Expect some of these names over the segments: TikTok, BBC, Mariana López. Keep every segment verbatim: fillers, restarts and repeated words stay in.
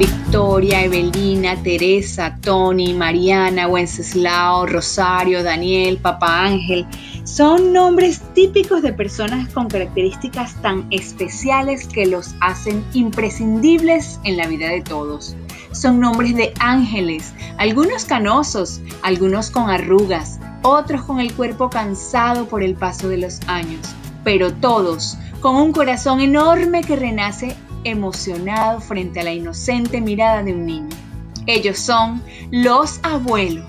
Victoria, Evelina, Teresa, Tony, Mariana, Wenceslao, Rosario, Daniel, Papá Ángel, son nombres típicos de personas con características tan especiales que los hacen imprescindibles en la vida de todos. Son nombres de ángeles, algunos canosos, algunos con arrugas, otros con el cuerpo cansado por el paso de los años, pero todos con un corazón enorme que renace emocionado frente a la inocente mirada de un niño. Ellos son los abuelos.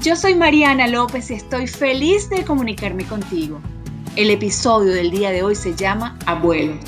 Yo soy Mariana López y estoy feliz de comunicarme contigo. El episodio del día de hoy se llama Abuelo.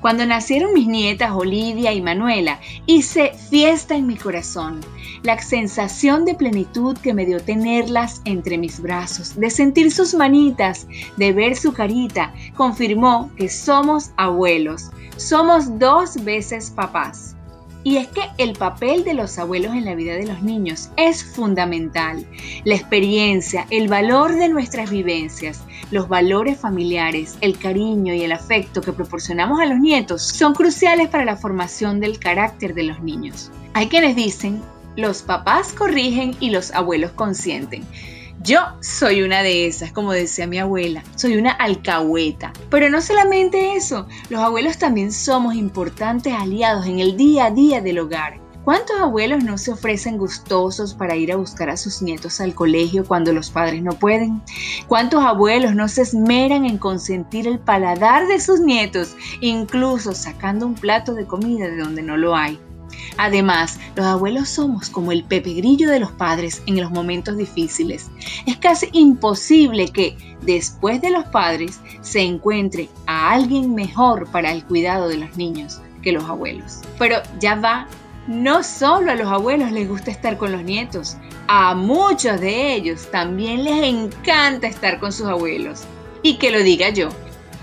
Cuando nacieron mis nietas Olivia y Manuela, hice fiesta en mi corazón. La sensación de plenitud que me dio tenerlas entre mis brazos, de sentir sus manitas, de ver su carita, confirmó que somos abuelos. Somos dos veces papás. Y es que el papel de los abuelos en la vida de los niños es fundamental. La experiencia, el valor de nuestras vivencias, los valores familiares, el cariño y el afecto que proporcionamos a los nietos son cruciales para la formación del carácter de los niños. Hay quienes dicen, los papás corrigen y los abuelos consienten. Yo soy una de esas, como decía mi abuela, soy una alcahueta. Pero no solamente eso, los abuelos también somos importantes aliados en el día a día del hogar. ¿Cuántos abuelos no se ofrecen gustosos para ir a buscar a sus nietos al colegio cuando los padres no pueden? ¿Cuántos abuelos no se esmeran en consentir el paladar de sus nietos, incluso sacando un plato de comida de donde no lo hay? Además, los abuelos somos como el Pepe Grillo de los padres en los momentos difíciles. Es casi imposible que, después de los padres, se encuentre a alguien mejor para el cuidado de los niños que los abuelos. Pero ya va, no solo a los abuelos les gusta estar con los nietos, a muchos de ellos también les encanta estar con sus abuelos. Y que lo diga yo.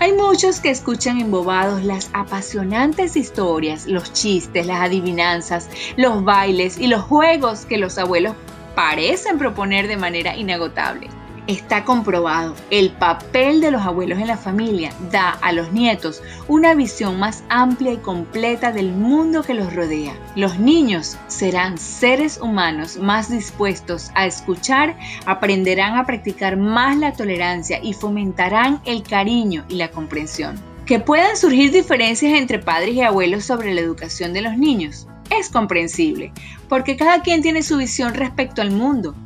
Hay muchos que escuchan embobados las apasionantes historias, los chistes, las adivinanzas, los bailes y los juegos que los abuelos parecen proponer de manera inagotable. Está comprobado, el papel de los abuelos en la familia da a los nietos una visión más amplia y completa del mundo que los rodea. Los niños serán seres humanos más dispuestos a escuchar, aprenderán a practicar más la tolerancia y fomentarán el cariño y la comprensión. Que puedan surgir diferencias entre padres y abuelos sobre la educación de los niños es comprensible, porque cada quien tiene su visión respecto al mundo.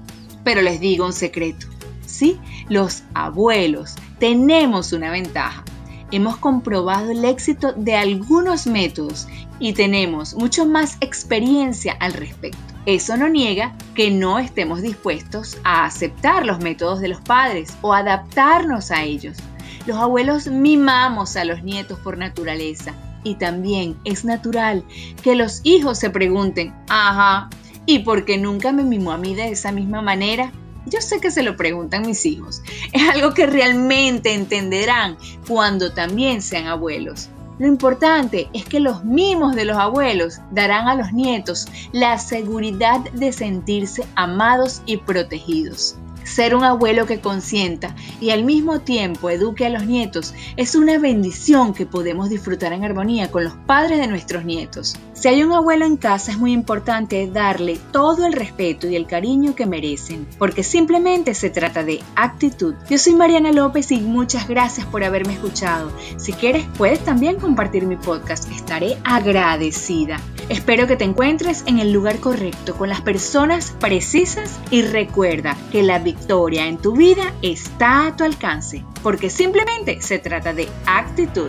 Pero les digo un secreto. Sí, los abuelos tenemos una ventaja. Hemos comprobado el éxito de algunos métodos y tenemos mucho más experiencia al respecto. Eso no niega que no estemos dispuestos a aceptar los métodos de los padres o adaptarnos a ellos. Los abuelos mimamos a los nietos por naturaleza y también es natural que los hijos se pregunten, ajá, ¿y por qué nunca me mimó a mí de esa misma manera? Yo sé que se lo preguntan mis hijos. Es algo que realmente entenderán cuando también sean abuelos. Lo importante es que los mimos de los abuelos darán a los nietos la seguridad de sentirse amados y protegidos. Ser un abuelo que consienta y al mismo tiempo eduque a los nietos es una bendición que podemos disfrutar en armonía con los padres de nuestros nietos. Si hay un abuelo en casa es muy importante darle todo el respeto y el cariño que merecen, porque simplemente se trata de actitud. Yo soy Mariana López y muchas gracias por haberme escuchado. Si quieres, puedes también compartir mi podcast. Estaré agradecida. Espero que te encuentres en el lugar correcto, con las personas precisas y recuerda que la victoria en tu vida está a tu alcance, porque simplemente se trata de actitud.